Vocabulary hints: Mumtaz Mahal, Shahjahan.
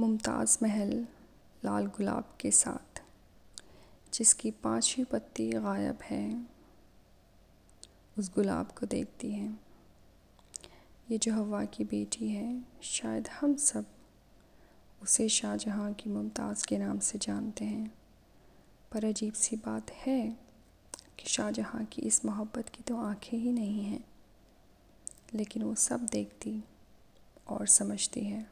ممتاز محل لال گلاب کے ساتھ، جس کی پانچویں پتی غائب ہے، اس گلاب کو دیکھتی ہے۔ یہ جو ہوا کی بیٹی ہے، شاید ہم سب اسے شاہجہاں کی ممتاز کے نام سے جانتے ہیں، پر عجیب سی بات ہے کہ شاہجہاں کی اس محبت کی تو آنکھیں ہی نہیں ہیں، لیکن وہ سب دیکھتی اور سمجھتی ہے۔